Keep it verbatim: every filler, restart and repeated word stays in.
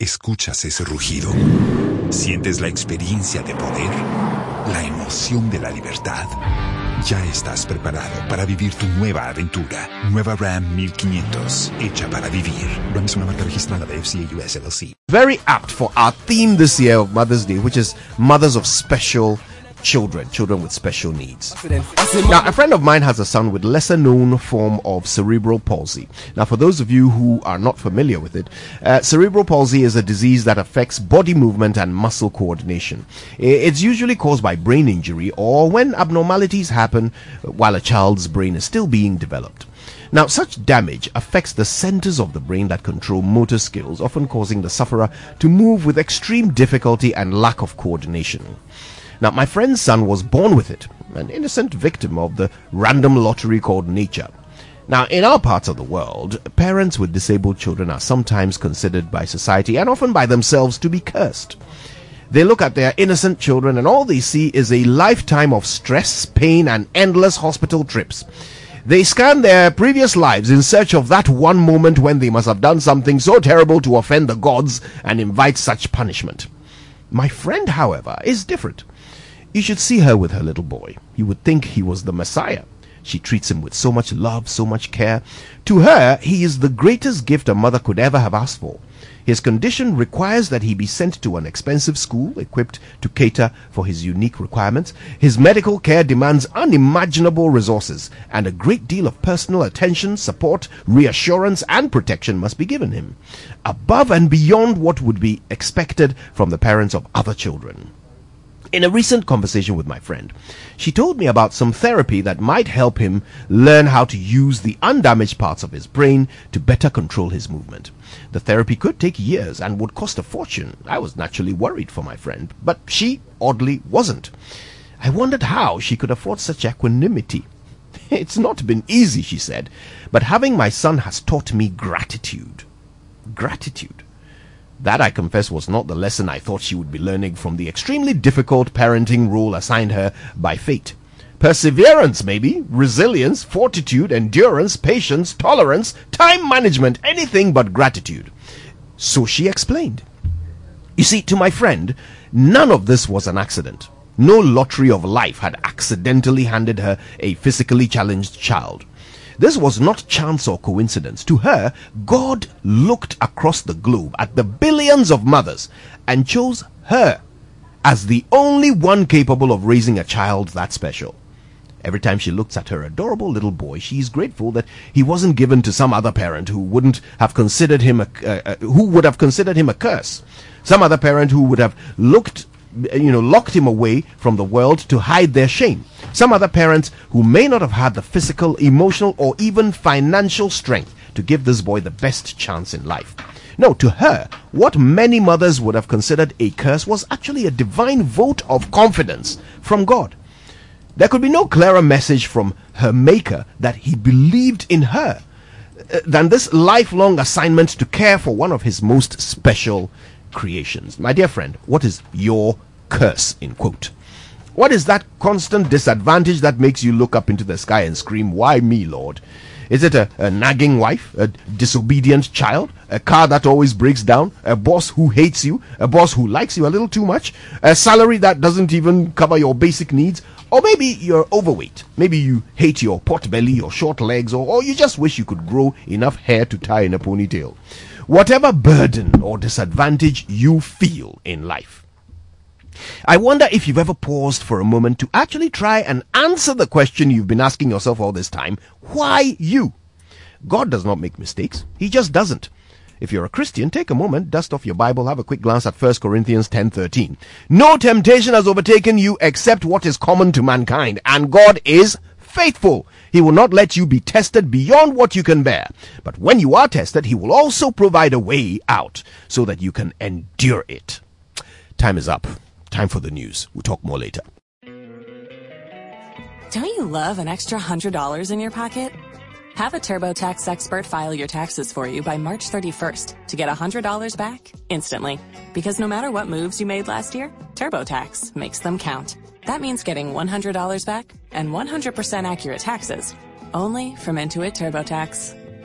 Escuchas ese rugido, sientes la experiencia de poder, la emoción de la libertad. Ya estás preparado para vivir tu nueva aventura. Nueva RAM fifteen hundred, hecha para vivir. RAM es una marca registrada de F C A U S L L C. Very apt for our theme this year of Mother's Day, which is mothers of special children, children with special needs. Now, a friend of mine has a son with lesser known form of cerebral palsy. Now, for those of you who are not familiar with it, uh, cerebral palsy is a disease that affects body movement and muscle coordination. It's usually caused by brain injury or when abnormalities happen while a child's brain is still being developed. Now, such damage affects the centers of the brain that control motor skills, often causing the sufferer to move with extreme difficulty and lack of coordination. Now, my friend's son was born with it, an innocent victim of the random lottery called nature. Now, in our parts of the world, parents with disabled children are sometimes considered by society and often by themselves to be cursed. They look at their innocent children and all they see is a lifetime of stress, pain, and endless hospital trips. They scan their previous lives in search of that one moment when they must have done something so terrible to offend the gods and invite such punishment. My friend, however, is different. You should see her with her little boy. You would think he was the Messiah. She treats him with so much love, so much care. To her, he is the greatest gift a mother could ever have asked for. His condition requires that he be sent to an expensive school equipped to cater for his unique requirements. His medical care demands unimaginable resources, and a great deal of personal attention, support, reassurance, and protection must be given him, above and beyond what would be expected from the parents of other children. In a recent conversation with my friend, she told me about some therapy that might help him learn how to use the undamaged parts of his brain to better control his movement. The therapy could take years and would cost a fortune. I was naturally worried for my friend, but she, oddly, wasn't. I wondered how she could afford such equanimity. "It's not been easy," she said, "but having my son has taught me gratitude." Gratitude. That, I confess, was not the lesson I thought she would be learning from the extremely difficult parenting role assigned her by fate. Perseverance, maybe, resilience, fortitude, endurance, patience, tolerance, time management, anything but gratitude. So she explained. You see, to my friend, none of this was an accident. No lottery of life had accidentally handed her a physically challenged child. This was not chance or coincidence. To her, God looked across the globe at the billions of mothers and chose her as the only one capable of raising a child that special. Every time she looks at her adorable little boy, she is grateful that he wasn't given to some other parent who wouldn't have considered him a, uh, who would have considered him a curse, some other parent who would have looked, you know, locked him away from the world to hide their shame, some other parents who may not have had the physical, emotional, or even financial strength to give this boy the best chance in life. No, to her, what many mothers would have considered a curse was actually a divine vote of confidence from God. There could be no clearer message from her maker that he believed in her uh, than this lifelong assignment to care for one of his most special creations. My dear friend, what is your curse, in quote? What is that constant disadvantage that makes you look up into the sky and scream, "Why me, Lord?" Is it a, a nagging wife, a disobedient child, a car that always breaks down, a boss who hates you, a boss who likes you a little too much, a salary that doesn't even cover your basic needs, or maybe you're overweight, maybe you hate your pot belly or short legs, or, or you just wish you could grow enough hair to tie in a ponytail? Whatever burden or disadvantage you feel in life, I wonder if you've ever paused for a moment to actually try and answer the question you've been asking yourself all this time: why you? God does not make mistakes. He just doesn't. If you're a Christian, take a moment, dust off your Bible, have a quick glance at First Corinthians ten thirteen. No temptation has overtaken you except what is common to mankind, and God is faithful. He will not let you be tested beyond what you can bear. But when you are tested, he will also provide a way out so that you can endure it. Time is up. Time for the news. We'll talk more later. Don't you love an extra one hundred dollars in your pocket? Have a TurboTax expert file your taxes for you by March thirty-first to get one hundred dollars back instantly. Because no matter what moves you made last year, TurboTax makes them count. That means getting one hundred dollars back and one hundred percent accurate taxes, only from Intuit TurboTax.